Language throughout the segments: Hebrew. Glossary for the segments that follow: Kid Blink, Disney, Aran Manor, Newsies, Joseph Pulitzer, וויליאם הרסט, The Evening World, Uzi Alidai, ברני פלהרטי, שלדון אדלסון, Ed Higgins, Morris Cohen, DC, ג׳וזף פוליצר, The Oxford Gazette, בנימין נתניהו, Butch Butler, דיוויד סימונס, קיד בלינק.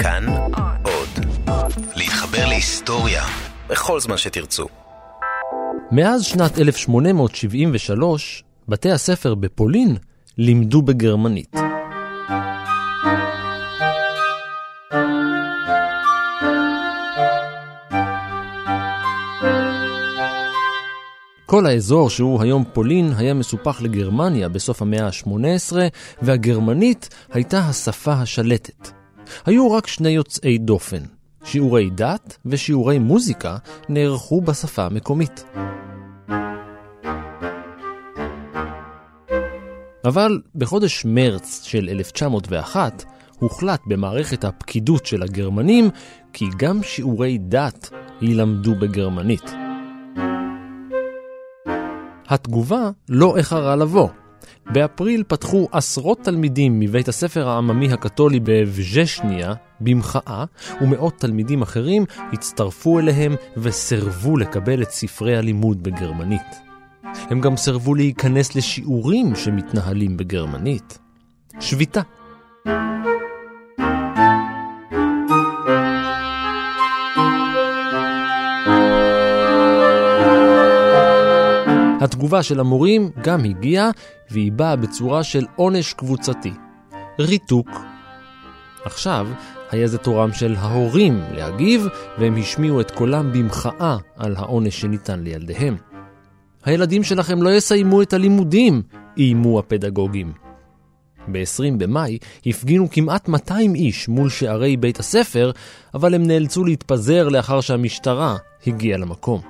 כאן עוד. להתחבר להיסטוריה בכל זמן שתרצו. מאז שנת 1873 בתי הספר בפולין לימדו בגרמנית. כל האזור שהוא היום פולין היה מסופח לגרמניה בסוף המאה ה-18, והגרמנית הייתה השפה השלטת. היו רק שני יוצאי דופן. שיעורי דת ושיעורי מוזיקה נערכו בשפה המקומית. אבל בחודש מרץ של 1901 הוחלט במערכת הפקידות של הגרמנים כי גם שיעורי דת ילמדו בגרמנית. התגובה לא איחרה לבוא. באפריל פתחו עשרות תלמידים מבית הספר העממי הקתולי בווז'שניה במחאה, ומאות תלמידים אחרים הצטרפו אליהם וסירבו לקבל את ספרי הלימוד בגרמנית. הם גם סירבו להיכנס לשיעורים שמתנהלים בגרמנית. שביתה. התגובה של המורים גם הגיעה, והיא באה בצורה של עונש קבוצתי. ריתוק. עכשיו היה זה תורם של ההורים להגיב, והם השמיעו את קולם במחאה על העונש שניתן לילדיהם. הילדים שלכם לא יסיימו את הלימודים, איימו הפדגוגים. ב-20 במאי הפגינו כמעט 200 איש מול שערי בית הספר, אבל הם נאלצו להתפזר לאחר שהמשטרה הגיעה למקום.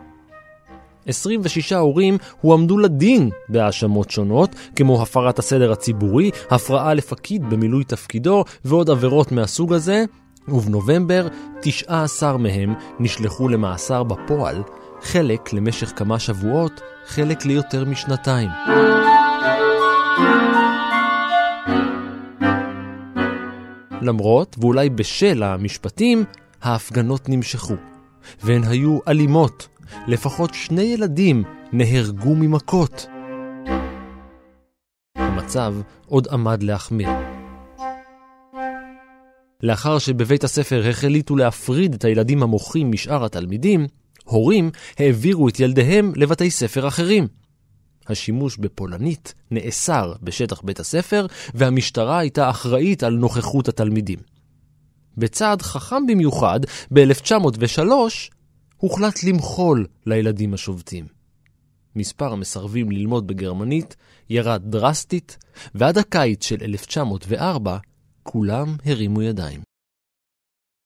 26 הורים הועמדו לדין בהאשמות שונות, כמו הפרת הסדר הציבורי, הפרעה לפקיד במילוי תפקידו ועוד עבירות מהסוג הזה, ובנובמבר 19 מהם נשלחו למאסר בפועל, חלק למשך כמה שבועות, חלק ליותר משנתיים. למרות, ואולי בשל המשפטים, ההפגנות נמשכו, והן היו אלימות. לפחות שני ילדים נהרגו ממכות. המצב עוד עמד להחמיר. לאחר שבבית הספר החליטו להפריד את הילדים המוחים משאר התלמידים, הורים העבירו את ילדיהם לבתי ספר אחרים. השימוש בפולנית נאסר בשטח בית הספר, והמשטרה הייתה אחראית על נוכחות התלמידים. בצעד חכם במיוחד, ב-1903 הוחלט למחול לילדים השובטים. מספר המסרבים ללמוד בגרמנית ירד דרסטית, ועד הקיץ של 1904 כולם הרימו ידיים.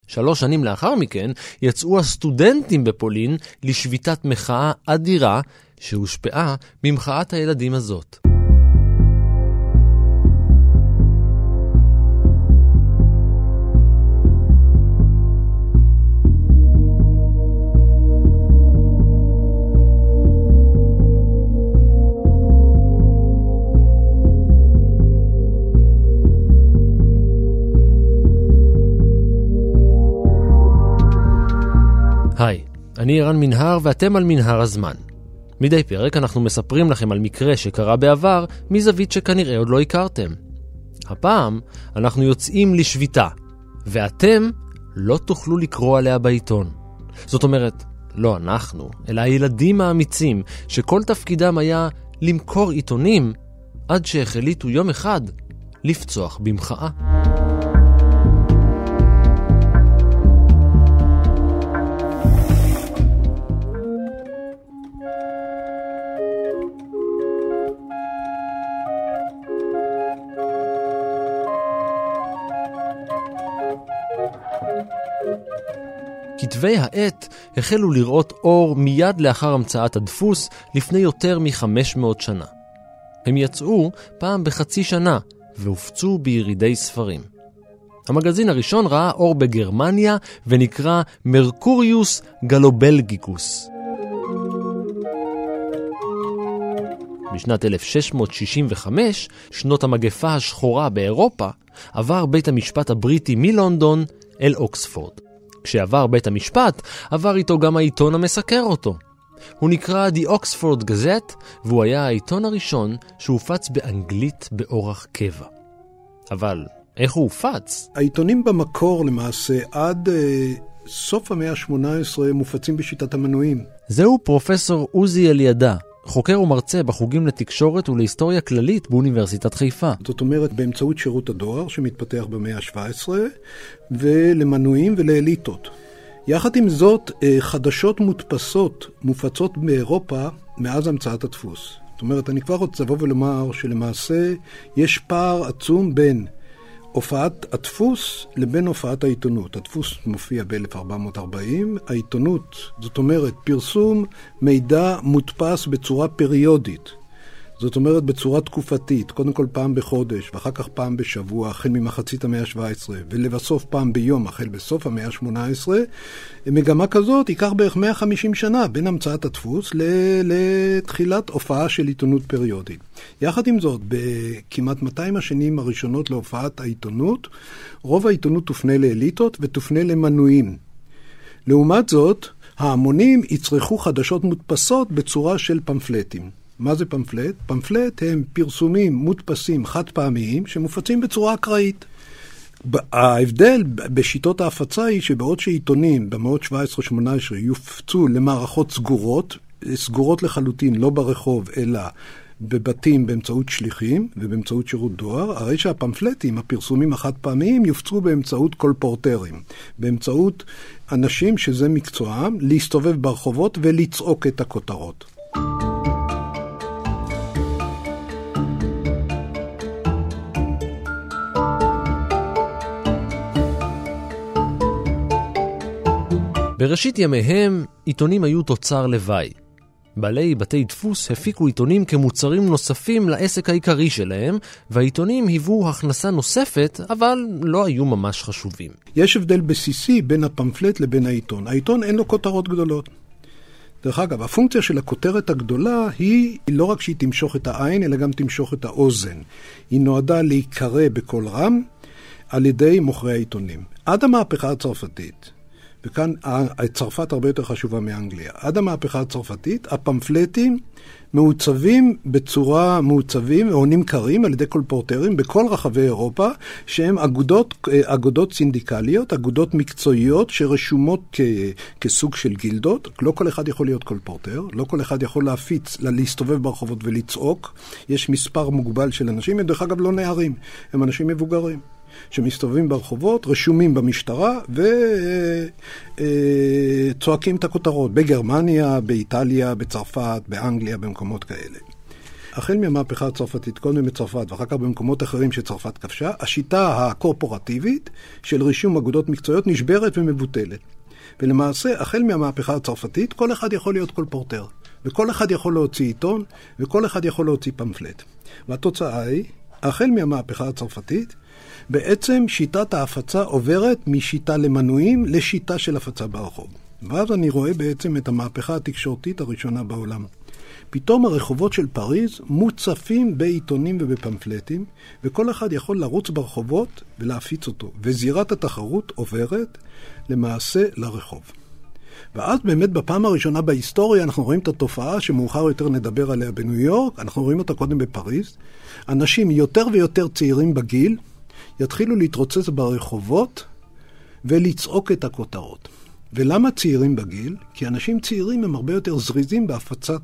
3 שנים לאחר מכן יצאו הסטודנטים בפולין לשביתת מחאה אדירה שהושפעה ממחאת הילדים הזאת. היי, אני ערן מנהר ואתם על מנהר הזמן. מדי פרק אנחנו מספרים לכם על מקרה שקרה בעבר מזווית שכנראה עוד לא הכרתם. הפעם אנחנו יוצאים לשביתה, ואתם לא תוכלו לקרוא עליה בעיתון. זאת אומרת, לא אנחנו, אלא הילדים האמיצים שכל תפקידם היה למכור עיתונים, עד שהחליטו יום אחד לפצוח במחאה. כתבי העת החלו לראות אור מיד לאחר המצאת הדפוס לפני יותר מ-500 שנה. הם יצאו פעם בחצי שנה והופצו בירידי ספרים. המגזין הראשון ראה אור בגרמניה ונקרא מרקוריוס גלובלגיקוס. בשנת 1665, שנות המגפה השחורה באירופה, עבר בית המשפט הבריטי מלונדון אל אוקספורד. כשעבר בית המשפט, עבר איתו גם העיתון המסקר אותו. הוא נקרא The Oxford Gazette, והוא היה העיתון הראשון שהופץ באנגלית באורח קבע. אבל איך הוא הופץ? העיתונים במקור למעשה עד סוף המאה ה-18 מופצים בשיטת המנויים. זהו פרופסור עוזי אלידע, חוקר ומרצה בחוגים לתקשורת ולהיסטוריה כללית באוניברסיטת חיפה. זאת אומרת, באמצעות שירות הדואר שמתפתח במאה ה-17 ולמנויים ולאליטות. יחד עם זאת, חדשות מודפסות מופצות באירופה מאז המצאת הדפוס. זאת אומרת, אני כבר רוצה לבוא ולומר שלמעשה יש פער עצום בין הופעת הדפוס לבין הופעת העיתונות. הדפוס מופיע ב-1440, העיתונות, זאת אומרת, פרסום מידע מודפס בצורה פריודית. זאת אומרת, בצורה תקופתית, קודם כל פעם בחודש, ואחר כך פעם בשבוע, החל ממחצית המאה ה-17, ולבסוף פעם ביום, החל בסוף המאה ה-18, מגמה כזאת ייקח בערך 150 שנה בין המצאת הדפוס לתחילת הופעה של עיתונות פריודית. יחד עם זאת, בכמעט 200 השנים הראשונות להופעת העיתונות, רוב העיתונות תופנה לאליטות ותופנה למנויים. לעומת זאת, ההמונים יצרכו חדשות מודפסות בצורה של פמפלטים. מה זה פמפלט? פמפלט הם פרסומים מודפסים חד פעמיים שמופצים בצורה אקראית. ההבדל בשיטות ההפצה היא שבעוד שעיתונים במאות 17-18 יופצו למערכות סגורות, סגורות לחלוטין, לא ברחוב אלא בבתים באמצעות שליחים ובאמצעות שירות דואר, הרי שהפמפלטים, הפרסומים החד פעמיים, יופצו באמצעות קולפורטרים, באמצעות אנשים שזה מקצועם, להסתובב ברחובות ולצעוק את הכותרות. בראשית ימיהם, עיתונים היו תוצר לוואי. בעלי בתי דפוס הפיקו עיתונים כמוצרים נוספים לעסק העיקרי שלהם, והעיתונים היוו הכנסה נוספת, אבל לא היו ממש חשובים. יש הבדל בסיסי בין הפמפלט לבין העיתון. העיתון אין לו כותרות גדולות. דרך אגב, הפונקציה של הכותרת הגדולה היא לא רק שהיא תמשוך את העין, אלא גם תמשוך את האוזן. היא נועדה להיקרא בכל רם על ידי מוכרי העיתונים. עד המהפכה הצרפתית. וכאן צרפת הרבה יותר חשובה מאנגליה. עד המהפכה הצרפתית, הפמפלטים מעוצבים בצורה עונים קרים על ידי קולפורטרים בכל רחבי אירופה, שהם אגודות סינדיקליות, אגודות מקצועיות שרשומות כסוג של גילדות. לא כל אחד יכול להיות קולפורטר, לא כל אחד יכול להפיץ, להסתובב ברחובות ולצעוק. יש מספר מוגבל של אנשים, דרך אגב לא נערים, הם אנשים מבוגרים. שמסתובבים ברחובות, רשומים במשטרה וצועקים את הכותרות בגרמניה, באיטליה, בצרפת, באנגליה, במקומות כאלה. החל מהמהפכה הצרפתית, קודם בצרפת ואחר כך במקומות אחרים שצרפת כבשה, השיטה הקורפורטיבית של רישום אגודות מקצועיות נשברת ומבוטלת. ולמעשה, החל מהמהפכה הצרפתית, כל אחד יכול להיות קולפורטר, וכל אחד יכול להוציא עיתון, וכל אחד יכול להוציא פמפלט. והתוצאה היא, החל מהמהפכה הצרפתית, בעצם שיטת ההפצה עוברת משיטה למנויים לשיטה של הפצה ברחוב. ואז אני רואה בעצם את המהפכה התקשורתית הראשונה בעולם. פתאום הרחובות של פריז מוצפים בעיתונים ובפמפלטים, וכל אחד יכול לרוץ ברחובות ולהפיץ אותו. וזירת התחרות עוברת למעשה לרחוב. ואז באמת בפעם הראשונה בהיסטוריה אנחנו רואים את התופעה שמאוחר יותר נדבר עליה בניו יורק, אנחנו רואים אותה קודם בפריז. אנשים יותר ויותר צעירים בגיל, יתחילו להתרוצץ ברחובות ולצעוק את הכותרות. ולמה צעירים בגיל? כי אנשים צעירים הם הרבה יותר זריזים בהפצת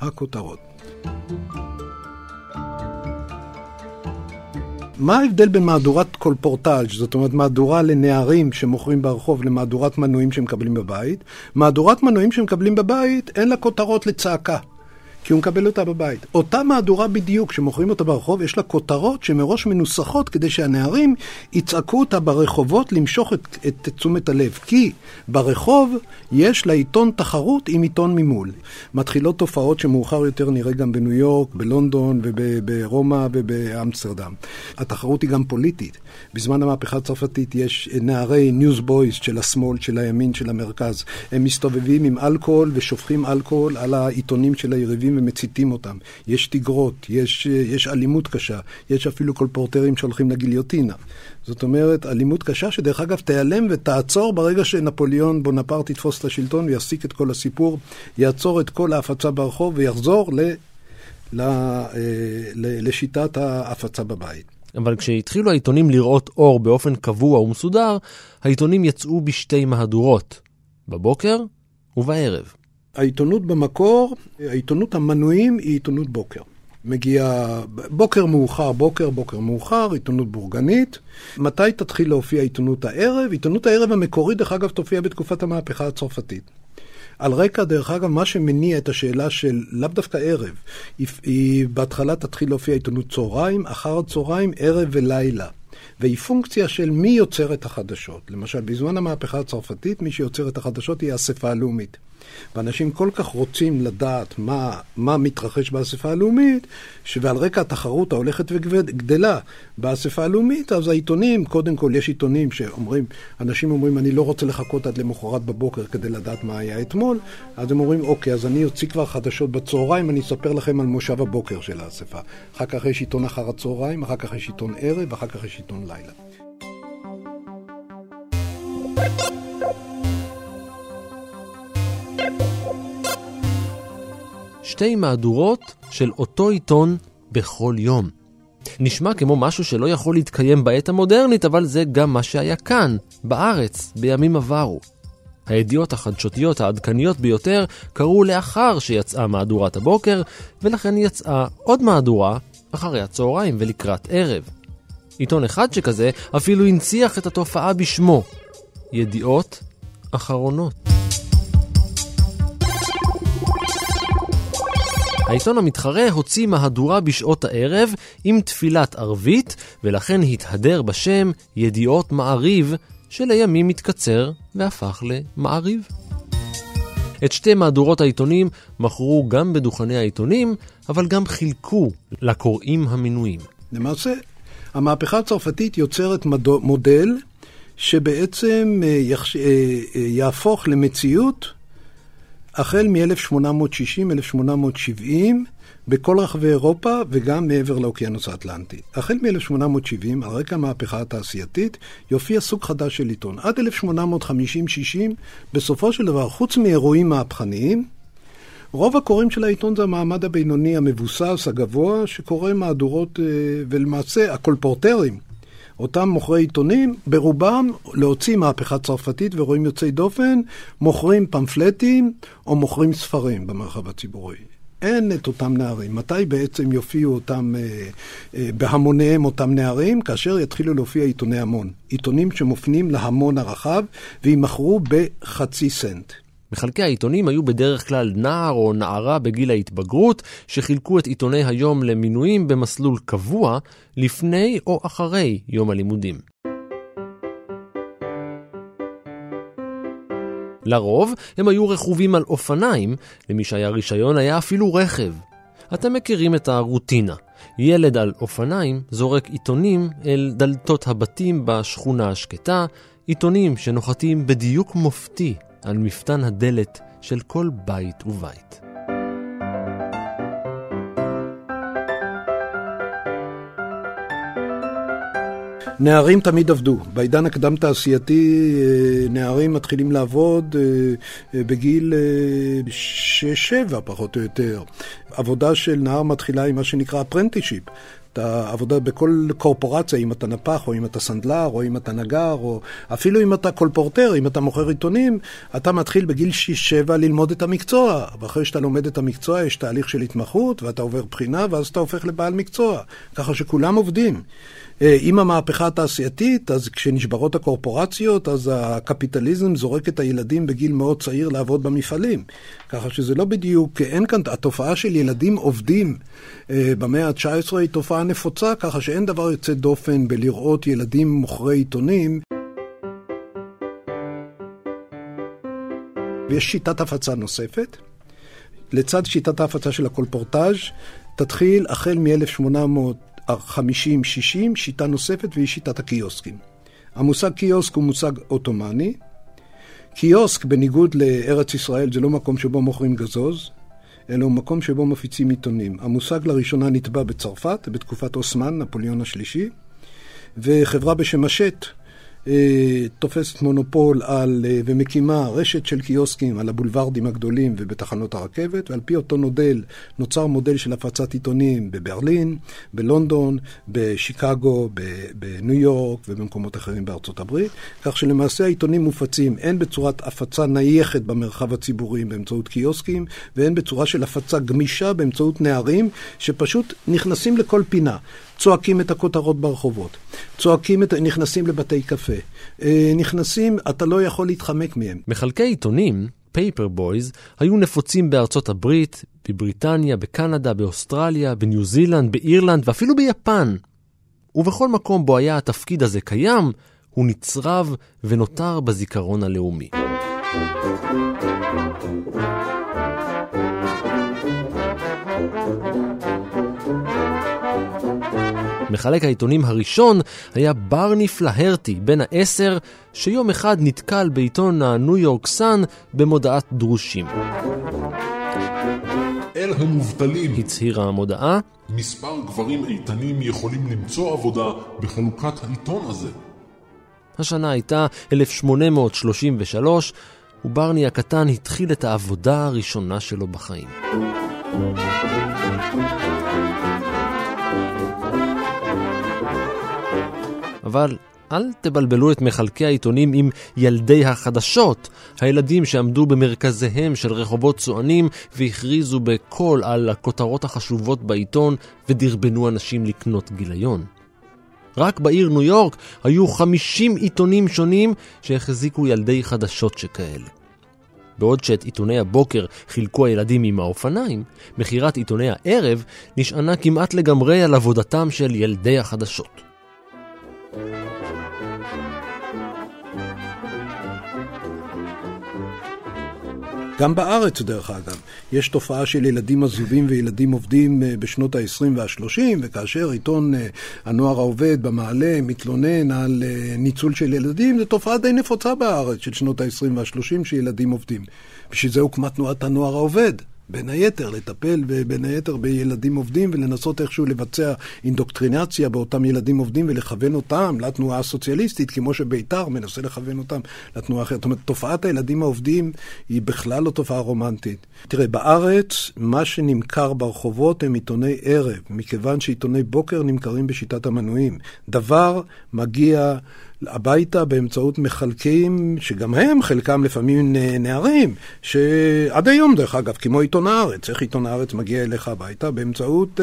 הכותרות. מה ההבדל בין מהדורת קולפורטאז', זאת אומרת מהדורה לנערים שמוכרים ברחוב, למהדורת מנויים שמקבלים בבית? מהדורת מנויים שמקבלים בבית אין לה כותרות לצעקה. כי הוא מקבל אותה בבית. אותה מהדורה בדיוק שמוכרים אותה ברחוב, יש לה כותרות שמראש מנוסחות כדי שהנערים יצעקו אותה ברחובות למשוך את תשומת הלב. כי ברחוב יש לעיתון תחרות עם עיתון ממול. מתחילות תופעות שמאוחר יותר נראה גם בניו יורק, בלונדון וברומא ובאמסטרדם. התחרות היא גם פוליטית. בזמן המהפכה הצרפתית יש נערי ניוזבויז של השמאל, של הימין, של המרכז. הם מסתובבים עם אלכוהול ושופכים אלכוהול על העיתונים של היריבים ומציתים אותם. יש תגרות, יש אלימות קשה, יש אפילו קולפורטרים שהולכים לגיליוטינה. זאת אומרת, אלימות קשה שדרך אגב תיעלם ותעצור ברגע שנפוליאון בונפרט יתפוס את השלטון ויסיק את כל הסיפור, יעצור את כל ההפצה ברחוב ויחזור לשיטת ההפצה בבית. אבל כשהתחילו העיתונים לראות אור באופן קבוע ומסודר, העיתונים יצאו בשתי מהדורות, בבוקר ובערב. העיתונות במקור, העיתונות המנויים היא עיתונות בוקר. מגיע בוקר מאוחר, בוקר מאוחר, עיתונות בורגנית. מתי תתחיל להופיע עיתונות הערב? עיתונות הערב המקורית, דרך אגב, תופיע בתקופת המהפכה הצרפתית. על רקע, דרך אגב, מה שמניע את השאלה של לאו דווקא ערב, היא בהתחלה תתחיל להופיע עיתונות צהריים, אחר הצהריים, ערב ולילה. והיא פונקציה של מי יוצר את החדשות. למשל, בזמן המהפכה הצרפתית, מי שיוצר את החדשות היא האספה הלאומית. ואנשים כל כך רוצים לדעת מה מתרחש באספה הלאומית, ועל רקע התחרות ההולכת וגדלה באספה הלאומית, אז העיתונים, קודם כל יש עיתונים שאומרים, אנשים אומרים, אני לא רוצה לחכות עד למחרת בבוקר כדי לדעת מה היה אתמול, אז הם אומרים, אוקיי, אז אני אוציא כבר חדשות בצהריים, אני אספר לכם על מושב הבוקר של האספה. אחר כך יש עיתון אחר הצהריים, אחר כך יש עיתון ערב, אחר כך יש עיתון לילה. שתי מהדורות של אותו עיתון בכל יום. נשמע כמו משהו שלא יכול להתקיים בעת המודרנית, אבל זה גם מה שהיה כאן, בארץ, בימים עברו. הידיעות החדשותיות העדכניות ביותר קרו לאחר שיצאה מהדורת הבוקר, ולכן יצאה עוד מהדורה אחרי הצהריים ולקראת ערב. עיתון אחד שכזה אפילו הנציח את התופעה בשמו, ידיעות אחרונות. העיתון המתחרה הוציא מהדורה בשעות הערב עם תפילת ערבית, ולכן התהדר בשם ידיעות מעריב, שלימים מתקצר והפך למעריב. את שתי מהדורות העיתונים מכרו גם בדוכני העיתונים, אבל גם חילקו לקוראים המנויים. למעשה, המהפכה הצרפתית יוצרת מודל שבעצם יהפוך למציאות החל מ-1860-1870 בכל רחבי אירופה וגם מעבר לאוקיינוס האטלנטי. החל מ-1870, על רקע המהפכה התעשייתית, יופיע סוג חדש של עיתון. עד 1850-60, בסופו של דבר, חוץ מאירועים מהפכניים, רוב הקוראים של העיתון זה המעמד הבינוני המבוסס, הגבוה, שקורא מהדורות ולמעשה הקולפורטרים. אותם מוכרי עיתונים, ברובם להוציא מהפכה צרפתית ורואים יוצאי דופן, מוכרים פמפלטים או מוכרים ספרים במרחב הציבורי. אין את אותם נערים. מתי בעצם יופיעו אותם, בהמוניהם אותם נערים? כאשר יתחילו להופיע עיתוני המון. עיתונים שמופנים להמון הרחב וימכרו בחצי סנט. מחלקי העיתונים היו בדרך כלל נער או נערה בגיל ההתבגרות, שחילקו את עיתוני היום למינויים במסלול קבוע, לפני או אחרי יום הלימודים. לרוב הם היו רכובים על אופניים, למי שהיה רישיון היה אפילו רכב. אתם מכירים את הרוטינה. ילד על אופניים זורק עיתונים אל דלתות הבתים בשכונה השקטה, עיתונים שנוחתים בדיוק מופתי על מפתן הדלת של כל בית ובית. נערים תמיד עבדו. בעידן הקדם תעשייתי נערים מתחילים לעבוד בגיל 6-7 פחות או יותר. עבודה של נער מתחילה עם מה שנקרא apprenticeship. אתה עבודה בכל קורפורציה, אם אתה נפח, או אם אתה סנדלר, או אם אתה נגר, או אפילו אם אתה קולפורטר, אם אתה מוכר עיתונים, אתה מתחיל בגיל 6-7 ללמוד את המקצוע. ואחרי שאתה לומד את המקצוע, יש תהליך של התמחות, ואתה עובר בחינה, ואז אתה הופך לבעל מקצוע. ככה שכולם עובדים. עם המהפכה התעשייתית, אז כשנשברות הקורפורציות, אז הקפיטליזם זורק את הילדים בגיל מאוד צעיר לעבוד במפעלים. ככה שזה לא בדיוק, אין כאן, התופעה של ילדים עובדים במאה ה-19 היא תופעה נפוצה, ככה שאין דבר יוצא דופן בלראות ילדים מוכרי עיתונים. ויש שיטת הפצה נוספת. לצד שיטת ההפצה של הקולפורטאז' תתחיל החל מ-1800, 50-60, שיטה נוספת והיא שיטת הקיוסקים. המושג קיוסק הוא מושג אוטומני. קיוסק, בניגוד לארץ ישראל, זה לא מקום שבו מוכרים גזוז, אלא הוא מקום שבו מפיצים עיתונים. המושג לראשונה נטבע בצרפת, בתקופת אוסמן, נפוליאון השלישי, וחברה בשם השט תופסת מונופול ומקימה רשת של קיוסקים על הבולוורדים הגדולים ובתחנות הרכבת, ועל פי אותו מודל נוצר מודל של הפצת עיתונים בברלין, בלונדון, בשיקגו, בניו יורק ובמקומות אחרים בארצות הברית, כך שלמעשה העיתונים מופצים הן בצורת הפצה נייחת במרחב הציבורי באמצעות קיוסקים, והן בצורה של הפצה גמישה באמצעות נערים שפשוט נכנסים לכל פינה, צועקים את הכותרות ברחובות, נכנסים לבתי קפה, נכנסים, אתה לא יכול להתחמק מהם. מחלקי עיתונים, פייפר בויז, היו נפוצים בארצות הברית, בבריטניה, בקנדה, באוסטרליה, בניו זילנד, באירלנד ואפילו ביפן. ובכל מקום בו היה התפקיד הזה קיים, הוא נצרב ונותר בזיכרון הלאומי. מחלק העיתונים הראשון היה ברני פלהרטי, בן 10, שיום אחד נתקל בעיתון הניו יורק סאן במודעת דרושים. אל המובטלים, הצהירה המודעה, מספר גברים איתנים יכולים למצוא עבודה בחלוקת העיתון הזה. השנה הייתה 1833, וברני הקטן התחיל את העבודה הראשונה שלו בחיים. אבל אל תבלבלו את מחלקי העיתונים עם ילדי החדשות, הילדים שעמדו במרכזיהם של רחובות צוענים והכריזו בקול על הכותרות החשובות בעיתון ודרבנו אנשים לקנות גיליון. רק בעיר ניו יורק היו 50 עיתונים שונים שהחזיקו ילדי חדשות שכאלה. בעוד שאת עיתוני הבוקר חילקו הילדים עם האופניים, מחירת עיתוני הערב נשענה כמעט לגמרי על עבודתם של ילדי החדשות. גם בארץ, דרך אגב, יש תופעה של ילדים עזובים וילדים עובדים בשנות ה-20 וה-30, וכאשר עיתון הנוער העובד במעלה מתלונן על ניצול של ילדים, זו תופעה די נפוצה בארץ של שנות ה-20 וה-30 שילדים עובדים. בשביל זה הוקמה תנועת הנוער העובד. בין היתר, לטפל בין היתר בילדים עובדים ולנסות איכשהו לבצע אינדוקטרינציה באותם ילדים עובדים ולכוון אותם לתנועה הסוציאליסטית, כמו שביתר מנסה לכוון אותם לתנועה אחרת. זאת אומרת, תופעת הילדים העובדים היא בכלל לא תופעה רומנטית. תראה, בארץ מה שנמכר ברחובות הם עיתוני ערב, מכיוון שעיתוני בוקר נמכרים בשיטת המנויים. דבר מגיע הביתה באמצעות מחלקים, שגם הם חלקם לפעמים נערים, שעד היום דרך אגב, כמו עיתון הארץ, איך עיתון הארץ מגיע אליך הביתה? באמצעות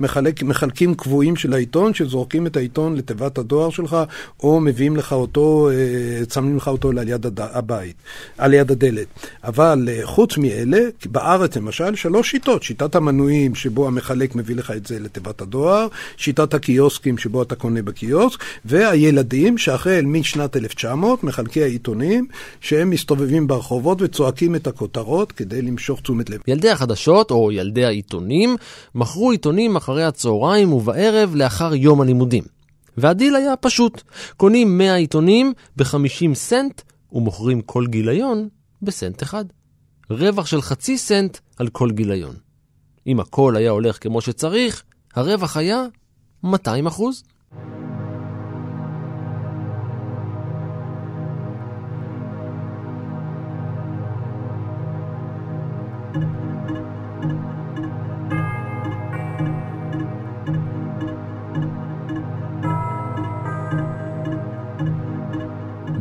מחלקים קבועים של העיתון, שזורקים את העיתון לתיבת הדואר שלך, או מביאים לך אותו, צמנים לך אותו על יד הבית, על יד הדלת. אבל חוץ מאלה, בארץ למשל, 3 שיטות, שיטת המנויים שבו המחלק מביא לך את זה לתיבת הדואר, שיטת הקיוסקים שבו אתה קונה בקיוסק, והילדים שהחל משנת 1900, מחלקי העיתונים, שהם מסתובבים ברחובות וצועקים את הכותרות כדי למשוך תשומת לב. ילדי החדשות, או ילדי העיתונים, מכרו עיתונים אחרי הצהריים ובערב לאחר יום הלימודים. והדיל היה פשוט. קונים 100 עיתונים ב-50 סנט, ומוכרים כל גיליון בסנט אחד. רווח של חצי סנט על כל גיליון. אם הכל היה הולך כמו שצריך, הרווח היה 200%.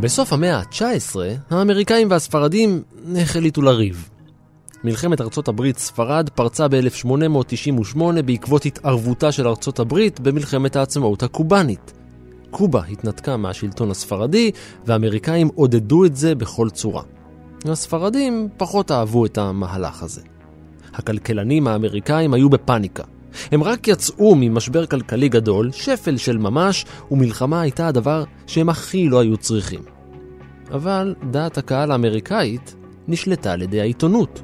בסוף המאה ה-19, האמריקאים והספרדים החליטו לריב. מלחמת ארצות הברית ספרד פרצה ב-1898 בעקבות התערבותה של ארצות הברית במלחמת העצמאות הקובנית. קובה התנתקה מהשלטון הספרדי, והאמריקאים עודדו את זה בכל צורה. הספרדים פחות אהבו את המהלך הזה. הכלכלנים האמריקאים היו בפניקה. הם רק יצאו ממשבר כלכלי גדול, שפל של ממש, ומלחמה הייתה הדבר שהם הכי לא היו צריכים. אבל דעת הקהל האמריקאית נשלטה על ידי העיתונות.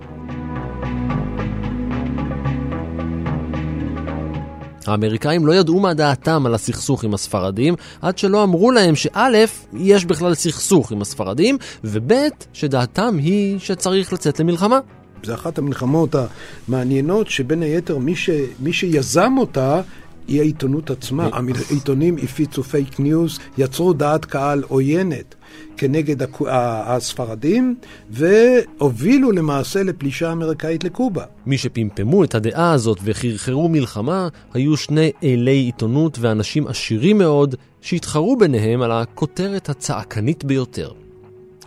האמריקאים לא ידעו מה דעתם על הסכסוך עם הספרדים, עד שלא אמרו להם שא' יש בכלל סכסוך עם הספרדים, וב' שדעתם היא שצריך לצאת למלחמה. זה אחת המלחמות המעניינות שבין היתר מי שיזם אותה היא העיתונות עצמה. העיתונים הפיצו פייק ניוז, יצרו דעת קהל עוינת כנגד הספרדים, והובילו למעשה לפלישה אמריקאית לקובה. מי שפמפמו את הדעה הזאת וחרחרו מלחמה, היו שני אלי עיתונות ואנשים עשירים מאוד, שהתחרו ביניהם על הכותרת הצעקנית ביותר.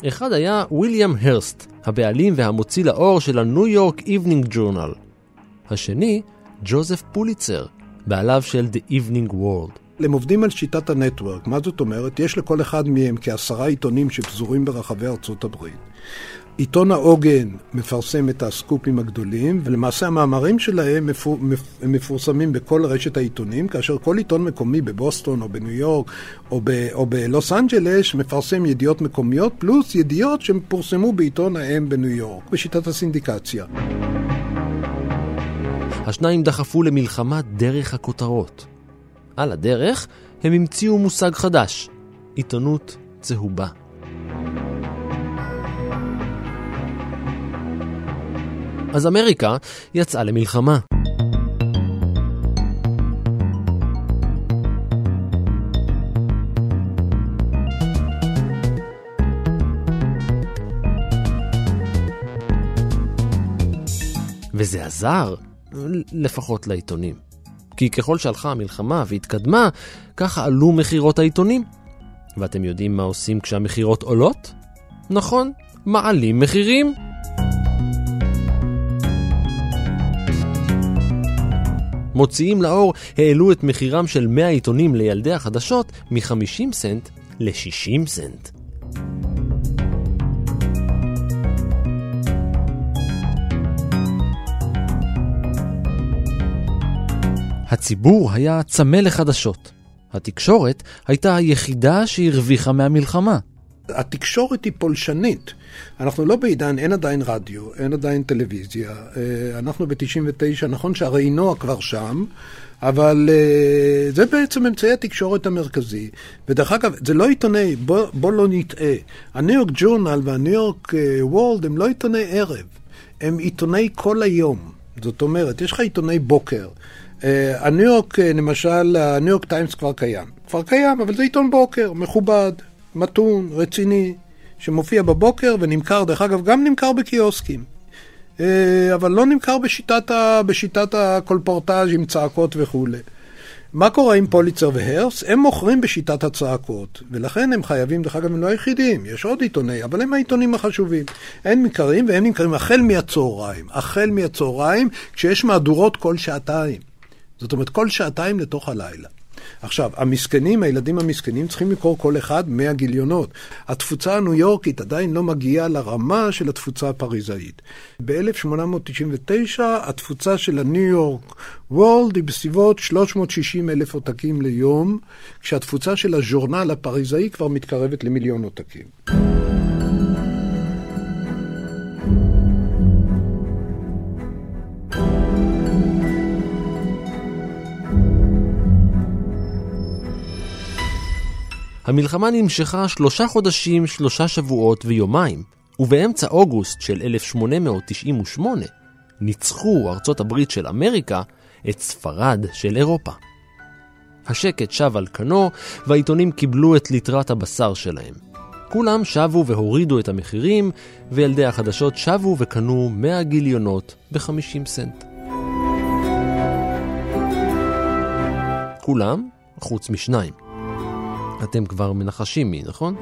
אחד היה וויליאם הרסט, הבעלים והמוציא לאור של הניו יורק איבנינג ג'ורנל. השני, ג'וזף פוליצר, בעליו של The Evening World. הם עובדים על שיטת הנטוורק. מה זאת אומרת? יש לכל אחד מהם כ10 עיתונים שפזורים ברחבי ארצות הברית. עיתון העוגן מפרסם את הסקופים הגדולים, ולמעשה המאמרים שלהם מפורסמים בכל רשת העיתונים, כאשר כל עיתון מקומי בבוסטון או בניו יורק או בלוס אנג'לס מפרסם ידיעות מקומיות, פלוס ידיעות שפורסמו בעיתון האם בניו יורק, בשיטת הסינדיקציה. השניים דחפו למלחמה דרך הכותרות. על הדרך הם המציאו מושג חדש, עיתונות צהובה. אז אמריקה יצאה למלחמה. וזה עזר, לפחות לעיתונים. כי ככל שהלכה המלחמה והתקדמה, ככה עלו מחירות העיתונים. ואתם יודעים מה עושים כשהמחירות עולות? נכון, מעלים מחירים. מוציאים לאור העלו את מחירם של 100 עיתונים לילדי החדשות מ-50 סנט ל-60 סנט. הציבור היה צמא לחדשות. התקשורת הייתה היחידה שהרוויחה מהמלחמה. התקשורת היא פולשנית. אנחנו לא בעידן, אין עדיין רדיו, אין עדיין טלוויזיה. אנחנו ב-99, נכון שהרי נועה כבר שם, אבל זה בעצם אמצעי התקשורת המרכזי. ודרך אגב, זה לא עיתוני, בוא לא נטעה. הניו יורק ג'ורנל והניו יורק וורלד הם לא עיתוני ערב. הם עיתוני כל היום. זאת אומרת, יש לך עיתוני בוקר. הניו יורק, למשל, הניו יורק טיימס כבר קיים. כבר קיים, אבל זה עיתון בוקר, מכובד. מתון, רציני, שמופיע בבוקר ונמכר, דרך אגב, גם נמכר בקיוסקים. אבל לא נמכר בשיטת הקולפורטאז' עם צעקות וכו'. מה קורה עם פוליצר והרס? הם מוכרים בשיטת הצעקות, ולכן הם חייבים, דרך אגב, הם לא היחידים, יש עוד עיתוני, אבל הם העיתונים החשובים. הם נמכרים, והם נמכרים החל מהצהריים, כשיש מהדורות כל שעתיים. זאת אומרת, כל שעתיים לתוך הלילה. עכשיו, המסכנים, הילדים המסכנים צריכים לקרוא כל אחד 100 גיליונות. התפוצה הניו יורקית עדיין לא מגיעה לרמה של התפוצה הפריזאית. ב-1899 התפוצה של הניו יורק וורלד היא בסביבות 360,000 עותקים ליום, כשהתפוצה של הז'ורנל הפריזאי כבר מתקרבת למיליון עותקים. המלחמה נמשכה 3 חודשים, 3 שבועות ויומיים, ובאמצע אוגוסט של 1898 ניצחו ארצות הברית של אמריקה את ספרד של אירופה. השקט שב על כנו והעיתונים קיבלו את ליטרת הבשר שלהם. כולם שבו והורידו את המחירים, וילדי החדשות שבו וקנו 100 גיליונות ב-50 סנט. כולם חוץ משניים. אתם כבר מנחשים מי, נכון?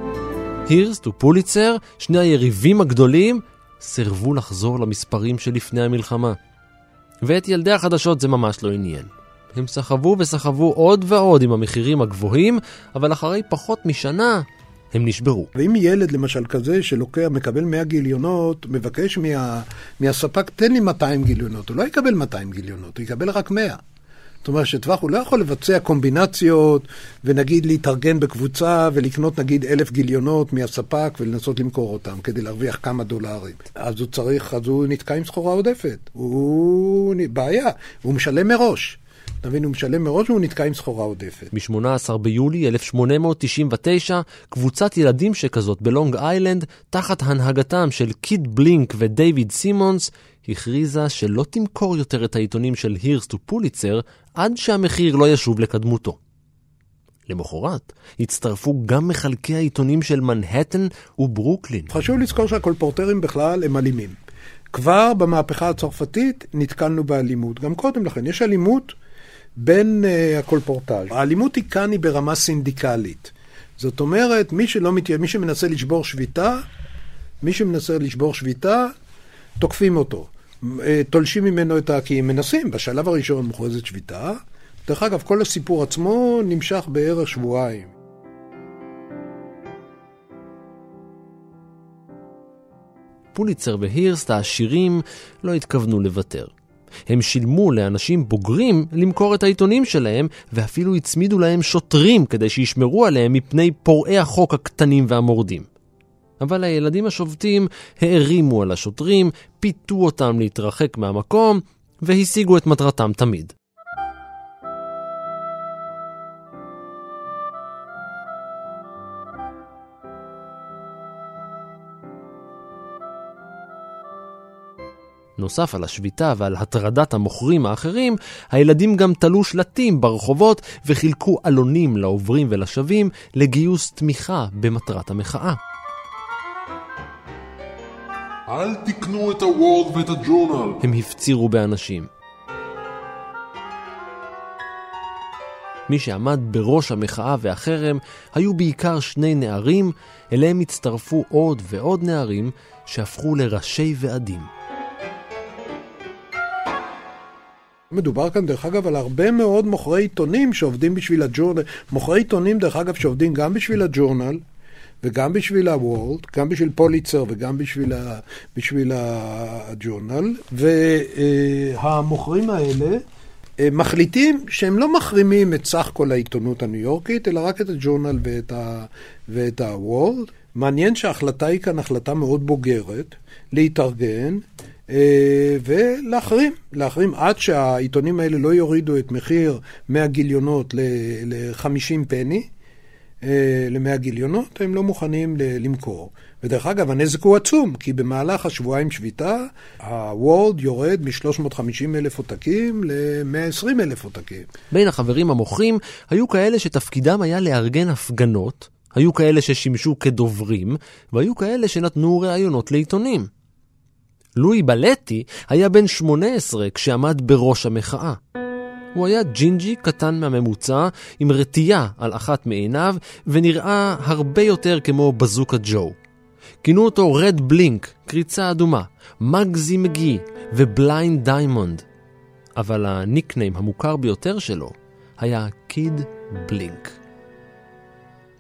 הירסט ופוליצר, שני היריבים הגדולים, סרבו לחזור למספרים שלפני המלחמה. ואת ילדי החדשות זה ממש לא עניין. הם סחבו וסחבו עוד ועוד עם המחירים הגבוהים, אבל אחרי פחות משנה הם נשברו. ואם ילד למשל כזה שלוקח, מקבל 100 גיליונות, מבקש מהספק, תן לי 200 גיליונות, הוא לא יקבל 200 גיליונות, הוא יקבל רק 100. זאת אומרת שטווח הוא לא יכול לבצע קומבינציות ונגיד להתארגן בקבוצה ולקנות נגיד 1,000 גיליונות מהספק ולנסות למכור אותם כדי להרוויח כמה דולרים. אז הוא נתקע עם סחורה עודפת. הוא בעיה. הוא משלם מראש. תבין, הוא משלם מראש והוא נתקע עם סחורה עודפת. ב-18 ביולי 1899 קבוצת ילדים שכזאת בלונג איילנד תחת הנהגתם של קיד בלינק ודייוויד סימונס הכריזה שלא תמכור יותר את העיתונים של הירסט ופוליצר עד שהמחיר לא ישוב לקדמותו. למחרת הצטרפו גם מחלקי העיתונים של מנהטן וברוקלין. חשוב לזכור שהקולפורטרים בכלל הם אלימים. כבר במהפכה הצרפתית נתקלנו באלימות. גם קודם לכן יש אלימות בין הקולפורטאז'. האלימות היא כאן היא ברמה סינדיקלית. זאת אומרת, מי שמנסה לשבור שביתה, תוקפים אותו. תולשים ממנו את כי הם מנסים. בשלב הראשון מוכרזת שביתה. דרך אגב, כל הסיפור עצמו נמשך בערך שבועיים. פוליצר והירסט העשירים לא התכוונו לוותר. הם שילמו לאנשים בוגרים למכור את העיתונים שלהם, ואפילו הצמידו להם שוטרים כדי שישמרו עליהם מפני פורעי החוק הקטנים והמורדים. אבל הילדים השובטים הערימו על השוטרים, פיתו אותם להתרחק מהמקום, והשיגו את מטרתם תמיד. נוסף על השביתה ועל הטרדת המוכרים האחרים, הילדים גם תלו שלטים ברחובות וחילקו אלונים לעוברים ולשבים לגיוס תמיכה במטרת המחאה. אל תקנו את הוורד ואת הג'ורנל, הם הפצירו באנשים. מי שעמד בראש המחאה והחרם היו בעיקר שני נערים, אליהם הצטרפו עוד ועוד נערים שהפכו לראשי ועדים. מדובר כאן דרך אגב על הרבה מאוד מוכרי עיתונים שעובדים בשביל הג'ורנל, מוכרי עיתונים דרך אגב שעובדים גם בשביל הג'ורנל וגם בשביל הוורלד, גם בשביל פוליצר וגם בשביל הג'ורנל, והמוכרים האלה מחליטים שהם לא מחרימים את סך כל העיתונות הניו יורקית, אלא רק את הג'ורנל ואת הוורלד. מעניין שההחלטה היא כאן החלטה מאוד בוגרת, להתארגן, ולאחרים עד שהעיתונים האלה לא יורידו את מחיר 100 גיליונות ל-50 פני, ל-100 גיליונות, הם לא מוכנים למכור. ודרך אגב, הנזק הוא עצום, כי במהלך השבועיים שביתה, הוולד יורד מ-350,000 עותקים ל-120,000 עותקים. בין החברים המוכרים היו כאלה שתפקידם היה לארגן הפגנות, היו כאלה ששימשו כדוברים, והיו כאלה שנתנו רעיונות לעיתונים. לואי בלטי היה בן 18 כשעמד בראש המחאה. הוא היה ג'ינג'י קטן מהממוצע, עם רטייה על אחת מעיניו, ונראה הרבה יותר כמו בזוקה ג'ו. כינו אותו רד בלינק, קריצה אדומה, מגזי מגי ובליינד דיימונד. אבל הניקניים המוכר ביותר שלו היה קיד בלינק.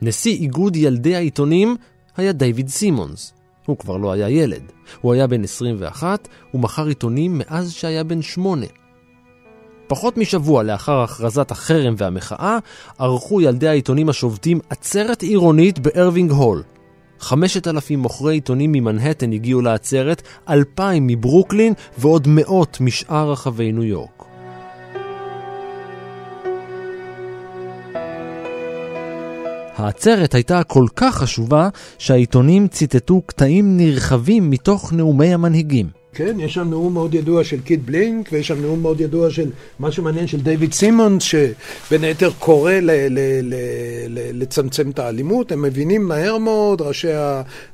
נשיא איגוד ילדי העיתונים היה דיוויד סימונס. הוא כבר לא היה ילד. הוא היה בן 21 ומכר עיתונים מאז שהיה בן 8. פחות משבוע לאחר הכרזת החרם והמחאה, ערכו ילדי העיתונים השובטים עצרת עירונית בארווינג הול. 5,000 מוכרי עיתונים ממנהטן הגיעו לעצרת, 2,000 מברוקלין ועוד מאות משאר רחבי ניו יורק. העצרת הייתה כל כך חשובה שהעיתונים ציטטו קטעים נרחבים מתוך נאומי המנהיגים. כן, יש שם נאום מאוד ידוע של קיד בלינק, ויש שם נאום מאוד ידוע של משהו מעניין של דיוויד סימונס, שבין היתר קורא לצמצם את האלימות. הם מבינים מהר מאוד,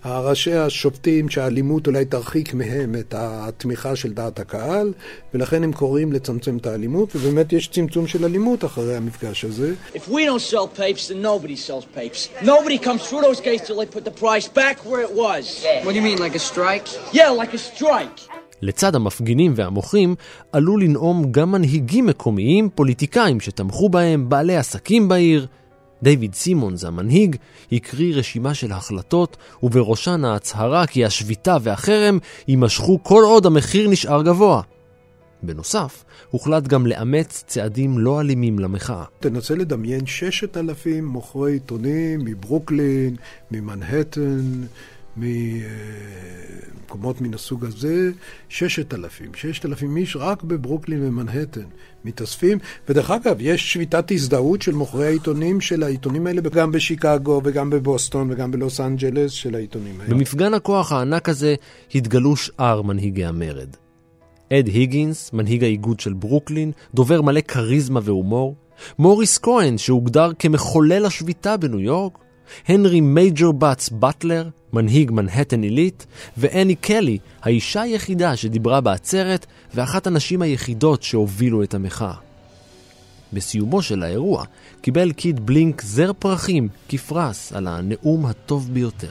ראשי השופטים, שהאלימות אולי תרחיק מהם את התמיכה של דעת הקהל, ולכן הם קוראים לצמצם את האלימות, ובאמת יש צמצום של אלימות אחרי המפגש הזה. If we don't sell papes, then nobody sells papes. Nobody comes through those gates till they put the price back where it was. What do you mean, like a strike? Yeah, like a strike. לצד המפגינים והמוכרים עלו לנאום גם מנהיגים מקומיים, פוליטיקאים שתמכו בהם, בעלי עסקים בעיר. דיוויד סימונס, המנהיג, הקריא רשימה של החלטות, ובראשן ההצהרה כי השביתה והחרם יימשכו כל עוד המחיר נשאר גבוה. בנוסף, הוחלט גם לאמץ צעדים לא אלימים למחאה. תנסה לדמיין 6,000 מוכרי עיתונים מברוקלין, ממנהטן, ממקומות מן הסוג הזה, 6,000 איש רק בברוקלין ומנהטן מתאספים. ודרך אגב, יש שביתת הזדהות של מוכרי העיתונים, של העיתונים האלה, גם בשיקגו וגם בבוסטון וגם בלוס אנג'לס, של העיתונים האלה. במפגן הכוח הענק הזה התגלו שאר מנהיגי המרד. אד היגינס, מנהיג האיגוד של ברוקלין, דובר מלא קריזמה והומור, מוריס כהן, שהוגדר כמחולל השביתה בניו יורק, הנרי מייג'ר בטס בטלר, מנהיג מנהטן עילית, ואני קלי, האישה היחידה שדיברה בעצרת, ואחת הנשים היחידות שהובילו את המחאה. בסיומו של האירוע, קיבל קיד בלינק זר פרחים כפרס על הנאום הטוב ביותר.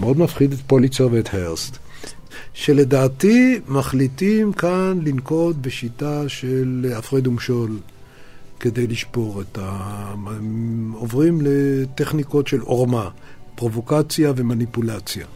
מאוד מפחיד את פוליצר ואת הרסט, שלדעתי מחליטים כאן לנקוט בשיטה של הפרד ומשול, כדי לשפור את עוברים לטכניקות של עורמה, פרובוקציה ומניפולציה.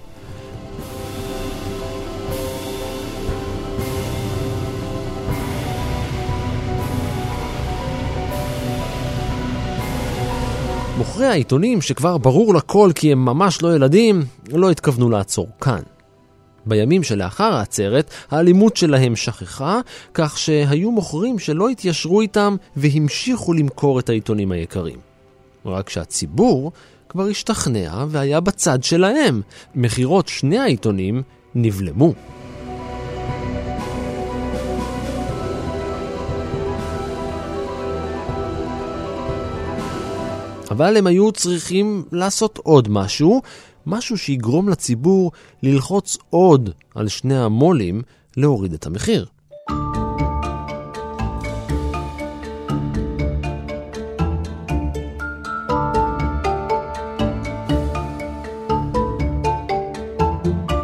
מוכרי העיתונים, שכבר ברור לכל כי הם ממש לא ילדים, לא התכוונו לעצור כאן. בימים שלאחר העצרת, האלימות שלהם שכחה, כך שהיו מוכרים שלא התיישרו איתם והמשיכו למכור את העיתונים היקרים. רק שהציבור כבר השתכנע והיה בצד שלהם. מחירות שני העיתונים נבלמו. אבל הם היו צריכים לעשות עוד משהו, משהו שיגרום לציבור ללחוץ עוד על שני המולים להוריד את המחיר.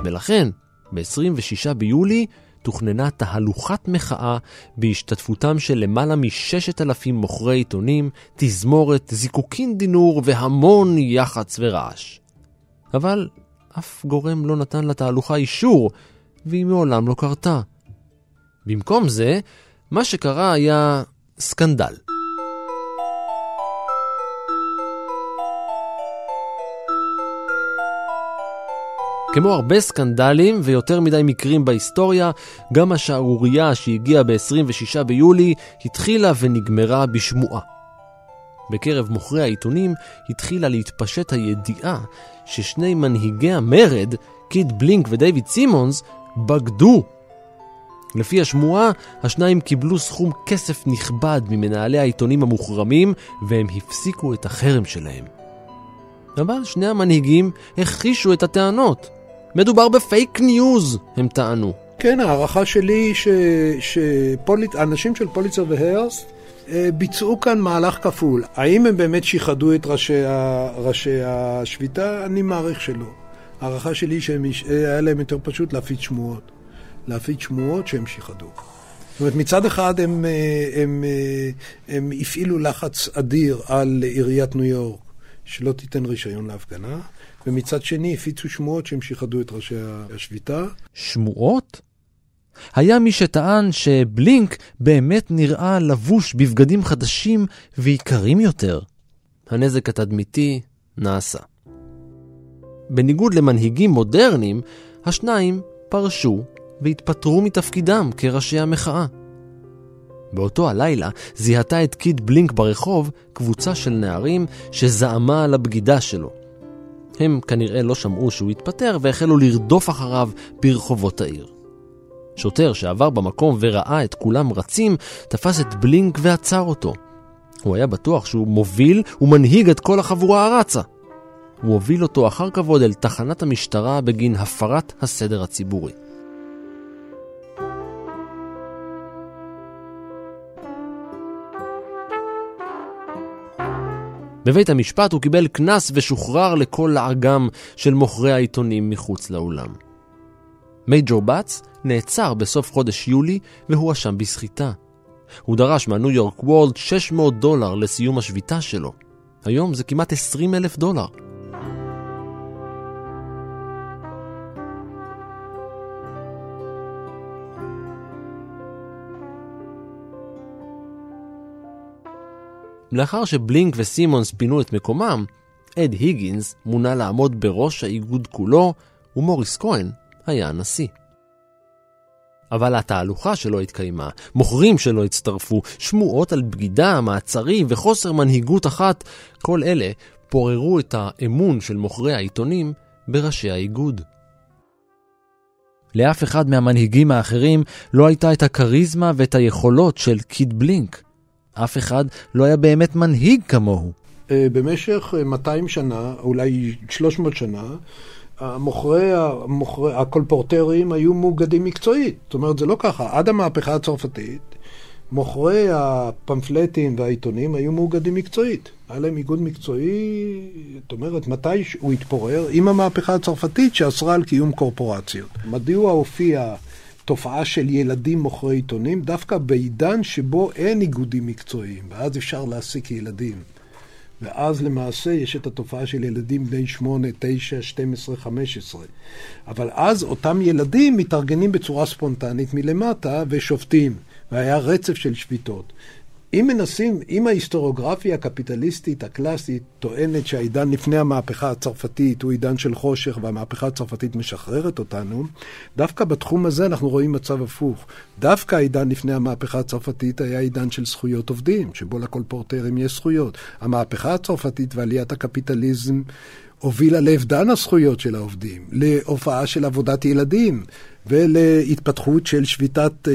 ולכן, ב-26 ביולי תוכננה תהלוכת מחאה בהשתתפותם של למעלה מ-6,000 מוכרי עיתונים, תזמורת, זיקוקין דינור והמון יחץ ורעש. אבל אף גורם לא נתן לתהלוכה אישור, והיא מעולם לא קרתה. במקום זה, מה שקרה היה סקנדל. כמו הרבה סקנדלים ויותר מדי מקרים בהיסטוריה, גם השערורייה שהגיעה ב-26 ביולי התחילה ונגמרה בשמועה. בקרב מוכרי העיתונים התחילה להתפשט הידיעה ששני מנהיגי המרד, קיד בלינק ודייוויד סימונס, בגדו. לפי השמועה, השניים קיבלו סכום כסף נכבד ממנהלי העיתונים המוחרמים, והם הפסיקו את החרם שלהם. אבל שני המנהיגים הכחישו את הטענות. מדובר בפייק ניוז, הם טענו. כן, הערכה שלי היא שאנשים של פוליצר והרסט ביצעו כאן מהלך כפול. האם הם באמת שיחדו את ראשי השביתה? אני מעריך שלא. הערכה שלי היא שהיה להם יותר פשוט להפיץ שמועות שהם שיחדו. זאת אומרת, מצד אחד הם הפעילו לחץ אדיר על עיריית ניו יורק, שלא תיתן רישיון להפגנה, ומצד שני הפיצו שמועות שהם שיחדו את ראשי השביתה. שמועות? היה מי שטען שבלינק באמת נראה לבוש בבגדים חדשים ויקרים יותר. הנזק התדמיתי נעשה. בניגוד למנהיגים מודרניים, השניים פרשו והתפטרו מתפקידם כראשי המחאה. באותו הלילה זיהתה את קיד בלינק ברחוב קבוצה של נערים שזעמה על הבגידה שלו. הם כנראה לא שמעו שהוא התפטר והחלו לרדוף אחריו ברחובות העיר. שוטר שעבר במקום וראה את כולם רצים תפס את בלינק ועצר אותו. הוא היה בטוח שהוא מוביל ומנהיג את כל החבורה הרצה. הוא הוביל אותו אחר כבוד אל תחנת המשטרה בגין הפרת הסדר הציבורי. בבית המשפט הוא קיבל כנס ושוחרר לכל האגם של מוכרי העיתונים מחוץ לאולם. מייג'ור בטס נעצר בסוף חודש יולי והוא אשם בסחיטה. הוא דרש מהניו יורק וורלד $600 לסיום השביתה שלו. היום זה כמעט $20,000. לאחר שבלינק וסימונס פינו את מקומם, אד היגינס מונה לעמוד בראש האיגוד כולו, ומוריס כהן היה הנשיא. אבל התהלוכה שלא התקיימה, מוכרים שלא הצטרפו, שמועות על בגידה, מעצרים וחוסר מנהיגות אחת, כל אלה פוררו את האמון של מוכרי העיתונים בראשי האיגוד. לאף אחד מהמנהיגים האחרים לא הייתה את הקריזמה ואת היכולות של קיד בלינק. אף אחד לא היה באמת מנהיג כמוהו. במשך 200 שנה, אולי 300 שנה, הקולפורטרים היו מוגדים מקצועית. זאת אומרת, זה לא ככה. עד המהפכה הצרפתית, מוכרי הפמפלטים והעיתונים היו מוגדים מקצועית. היה להם איגוד מקצועי, זאת אומרת, מתי הוא התפורר? עם המהפכה הצרפתית שאסרה על קיום קורפורציות. מדוע הופיעה תופעה של ילדים מוכרי עיתונים דווקא בעידן שבו אין איגודים מקצועיים, ואז אפשר להעסיק ילדים. ואז למעשה יש את התופעה של ילדים בני 8, 9, 12, 15. אבל אז אותם ילדים מתארגנים בצורה ספונטנית מלמטה ושופטים, והיה רצף של שביתות. אם ההיסטוריוגרפיה הקפיטליסטית הקלאסית טוענת שהעידן לפני המהפכה הצרפתית הוא עידן של חושך והמהפכה הצרפתית משחררת אותנו, דווקא בתחום הזה אנחנו רואים מצב הפוך. דווקא העידן לפני המהפכה הצרפתית היה עידן של זכויות עובדים, שבו לקולפורטרים יש זכויות. המהפכה הצרפתית ועליית הקפיטליזם הובילה לאבדן הזכויות של העובדים, להופעה של עבודת ילדים ולהתפתחות של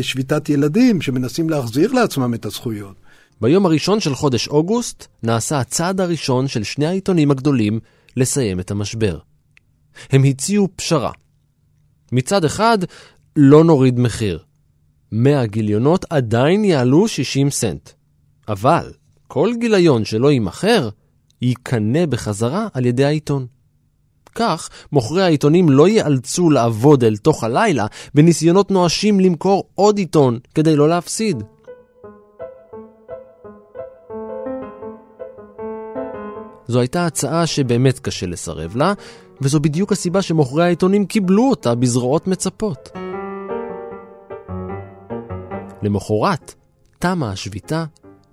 שביתת ילדים שמנסים להחזיר לעצמם את הזכויות. ביום הראשון של חודש אוגוסט נעשה הצעד הראשון של שני העיתונים הגדולים לסיים את המשבר. הם הציעו פשרה. מצד אחד, לא נוריד מחיר. 100 גיליונות עדיין יעלו 60 סנט. אבל כל גיליון שלא יימכר יקנה בחזרה על ידי העיתון. כך, מוכרי העיתונים לא יאלצו לעבוד אל תוך הלילה בניסיונות נואשים למכור עוד עיתון כדי לא להפסיד. זו הייתה הצעה שבאמת קשה לסרב לה, וזו בדיוק הסיבה שמוכרי העיתונים קיבלו אותה בזרועות מצפות. למחרת, תמה השביתה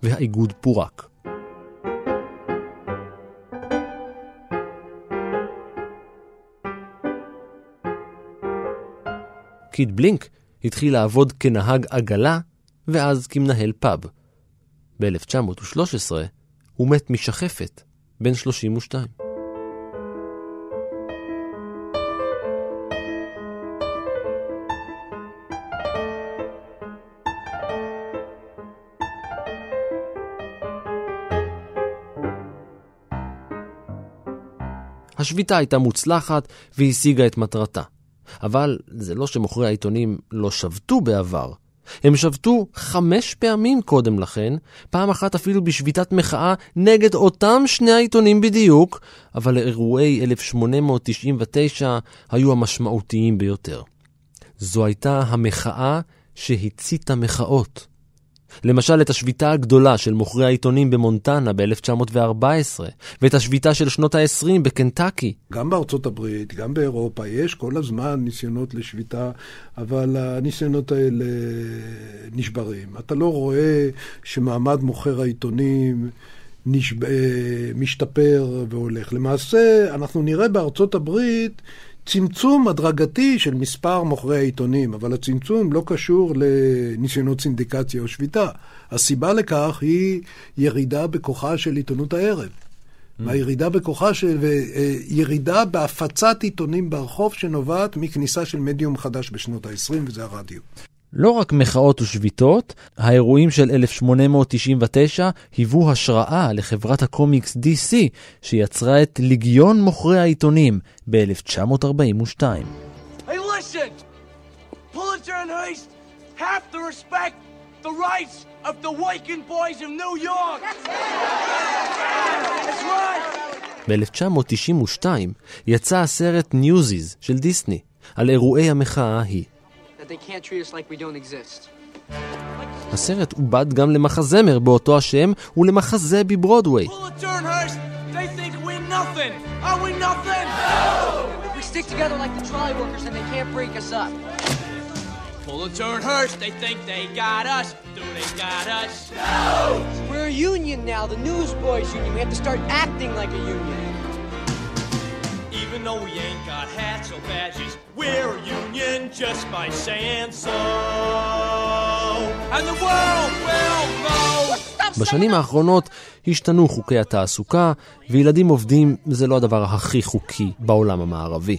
והאיגוד פורק. קיד בלינק התחיל לעבוד כנהג עגלה ואז כמנהל פאב. ב-1913 הוא מת משחפת בן 32. השביתה הייתה מוצלחת והשיגה את מטרתה. אבל זה לא שמוכרי העיתונים לא שבתו בעבר. הם שבתו 5 פעמים קודם לכן, פעם אחת אפילו בשביתת מחאה נגד אותם שני העיתונים בדיוק, אבל אירועי 1899 היו המשמעותיים ביותר. זו הייתה המחאה שהציתה מחאות. למשל את השביתה הגדולה של מוכרי העיתונים במונטנה ב-1914, ואת השביתה של שנות ה-20 בקנטקי. גם בארצות הברית, גם באירופה, יש כל הזמן ניסיונות לשביתה, אבל הניסיונות האלה נשברים. אתה לא רואה שמעמד מוכר העיתונים משתפר והולך. למעשה, אנחנו נראה בארצות הברית צמצום הדרגתי של מספר מוכרי העיתונים, אבל הצמצום לא קשור לניסיונות סינדיקציה או שביתה. הסיבה לכך היא ירידה בכוחה של עיתונות הערב. והירידה בכוחה של ירידה בהפצת עיתונים ברחוב שנובעת מכניסה של מדיום חדש בשנות ה-20, וזה הרדיו. לא רק מחאות ושביתות, האירועים של 1899 היוו השראה לחברת הקומיקס DC, שיצרה את ליגיון מוכרי העיתונים ב-1942. Hey, listen! Pulitzer and Hearst have to respect the rights of the Waking Boys of New York! That's right! ב-1992 יצא הסרט Newsies של דיסני על אירועי המחאה ההיא. הסרט עובד גם למחזמר באותו השם ולמחזה בברודווי. Even though we ain't got hats or badges, we're a union just by saying so. And the world will know. בשנים האחרונות השתנו חוקי התעסוקה, וילדים עובדים זה לא הדבר הכי חוקי בעולם המערבי.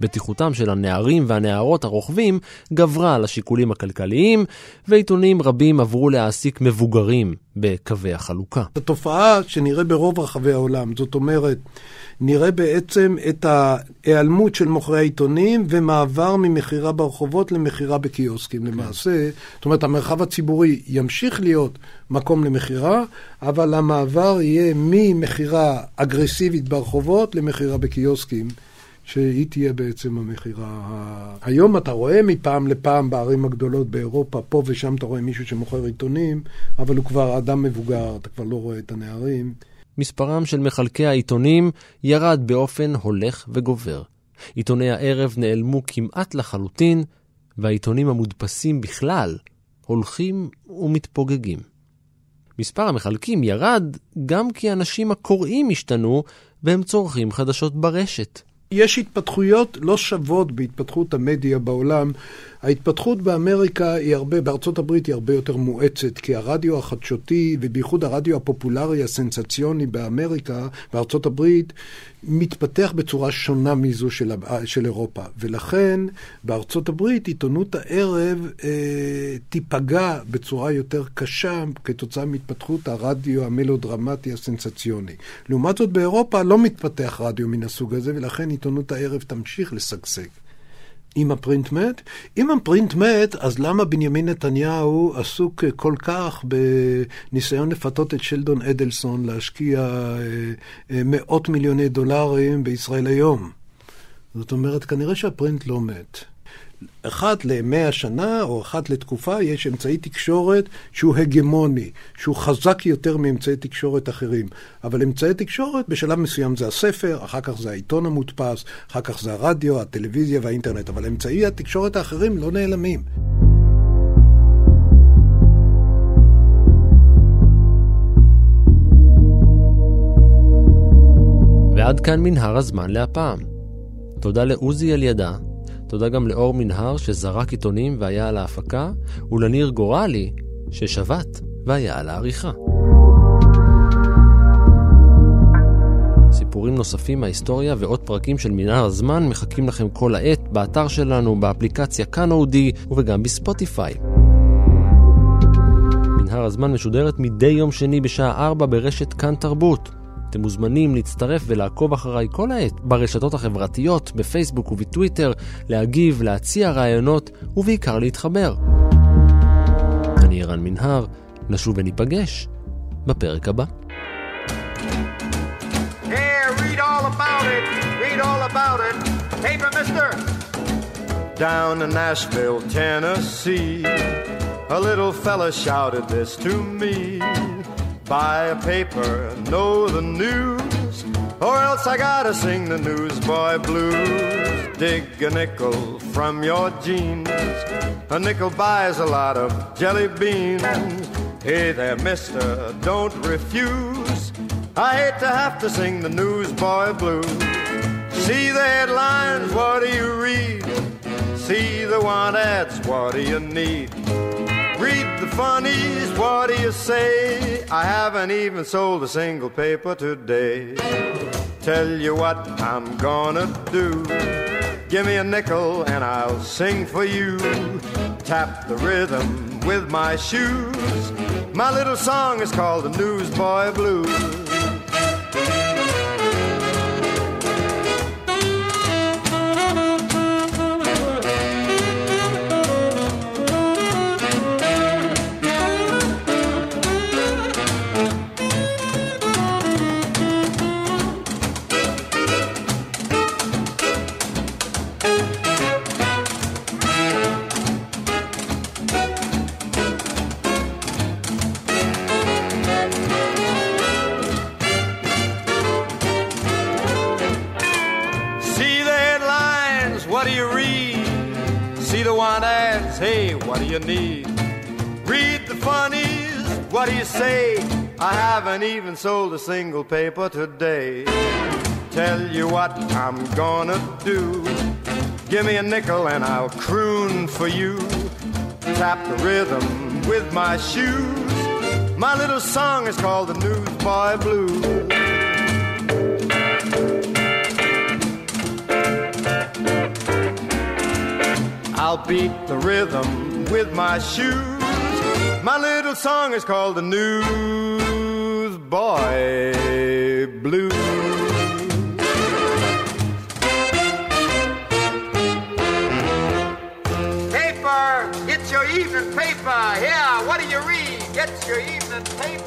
בטיחותם של הנערים והנערות הרוכבים גברה על השיקולים הכלכליים, ועיתונים רבים עברו להעסיק מבוגרים בקווי החלוקה. התופעה שנראה ברוב רחבי העולם, זאת אומרת, נראה בעצם את ההיעלמות של מוכרי העיתונים ומעבר ממחירה ברחובות למחירה בקיוסקים למעשה. זאת אומרת, המרחב הציבורי ימשיך להיות מקום למחירה, אבל המעבר יהיה ממחירה אגרסיבית ברחובות למחירה בקיוסקים. שהיא תהיה בעצם המחירה. היום אתה רואה מפעם לפעם בערים הגדולות באירופה, פה ושם אתה רואה מישהו שמוכר עיתונים, אבל הוא כבר אדם מבוגר, אתה כבר לא רואה את הנערים. מספרם של מחלקי העיתונים ירד באופן הולך וגובר. עיתוני הערב נעלמו כמעט לחלוטין, והעיתונים המודפסים בכלל הולכים ומתפוגגים. מספר המחלקים ירד גם כי אנשים הקוראים השתנו והם צורכים חדשות ברשת. יש התפתחויות לא שוות בהתפתחות המדיה בעולם. ההתפתחות באמריקה בארצות הברית היא הרבה יותר מואצת, כי הרדיו החדשותי ובייחוד הרדיו הפופולרי הסנסציוני באמריקה, בארצות הברית, מתפתח בצורה שונה מזו של אירופה. ולכן בארצות הברית עיתונות הערב תיפגע בצורה יותר קשה כתוצאה מהתפתחות הרדיו המלודרמטי הסנסציוני. לעומת זאת באירופה לא מתפתח רדיו מן הסוג הזה, ולכן עיתונות הערב תמשיך לשגשג. אם הפרינט מת? אם הפרינט מת, אז למה בנימין נתניהו עסוק כל כך בניסיון לפתות את שלדון אדלסון להשקיע מאות מיליוני $100 מיליון בישראל היום? זאת אומרת, כנראה שהפרינט לא מת. אחת ל100 שנה או אחת לתקופה יש אמצעי תקשורת שהוא הגמוני, שהוא חזק יותר מאמצעי תקשורת אחרים. אבל אמצעי תקשורת בשלב מסוים זה הספר, אחר כך זה העיתון המודפס, אחר כך זה הרדיו, הטלוויזיה והאינטרנט. אבל אמצעי התקשורת האחרים לא נעלמים. ועד כאן מנהר הזמן להפעם. תודה לעוזי אלידע. תודה גם לאור מנהר שזרק עיתונים והיה על ההפקה, ולניר גורלי ששבת והיה על העריכה. סיפורים נוספים מההיסטוריה ועוד פרקים של מנהר הזמן מחכים לכם כל העת באתר שלנו, באפליקציה כאן אודי וגם בספוטיפיי. מנהר הזמן משודרת מדי יום שני בשעה 4 ברשת כאן תרבות. אתם מוזמנים להצטרף ולעקוב אחריי כל העת ברשתות החברתיות, בפייסבוק ובטוויטר, להגיב, להציע רעיונות ובעיקר להתחבר. אני ערן מנהר, נשוב וניפגש בפרק הבא. Hey, read all about it, read all about it. Paper, mister. Down in Nashville, Tennessee, a little fella shouted this to me. Buy a paper, know the news, or else I gotta sing the newsboy blues. Dig a nickel from your jeans, a nickel buys a lot of jelly beans. Hey there, mister, don't refuse, I hate to have to sing the newsboy blues. See the headlines, what do you read? See the want ads, what do you need? Read the funnies, what do you say? I haven't even sold a single paper today. Tell you what I'm gonna do, give me a nickel and I'll sing for you. Tap the rhythm with my shoes, my little song is called the Newsboy Blues. Need. Read the funnies, what do you say? I haven't even sold a single paper today. Tell you what I'm gonna do, give me a nickel and I'll croon for you. Tap the rhythm with my shoes, My little song is called The Newsboy Blues. I'll beat the rhythm with my shoes. My little song is called The Newsboy Blues. Paper, it's your evening paper. Yeah, what do you read? It's your evening paper.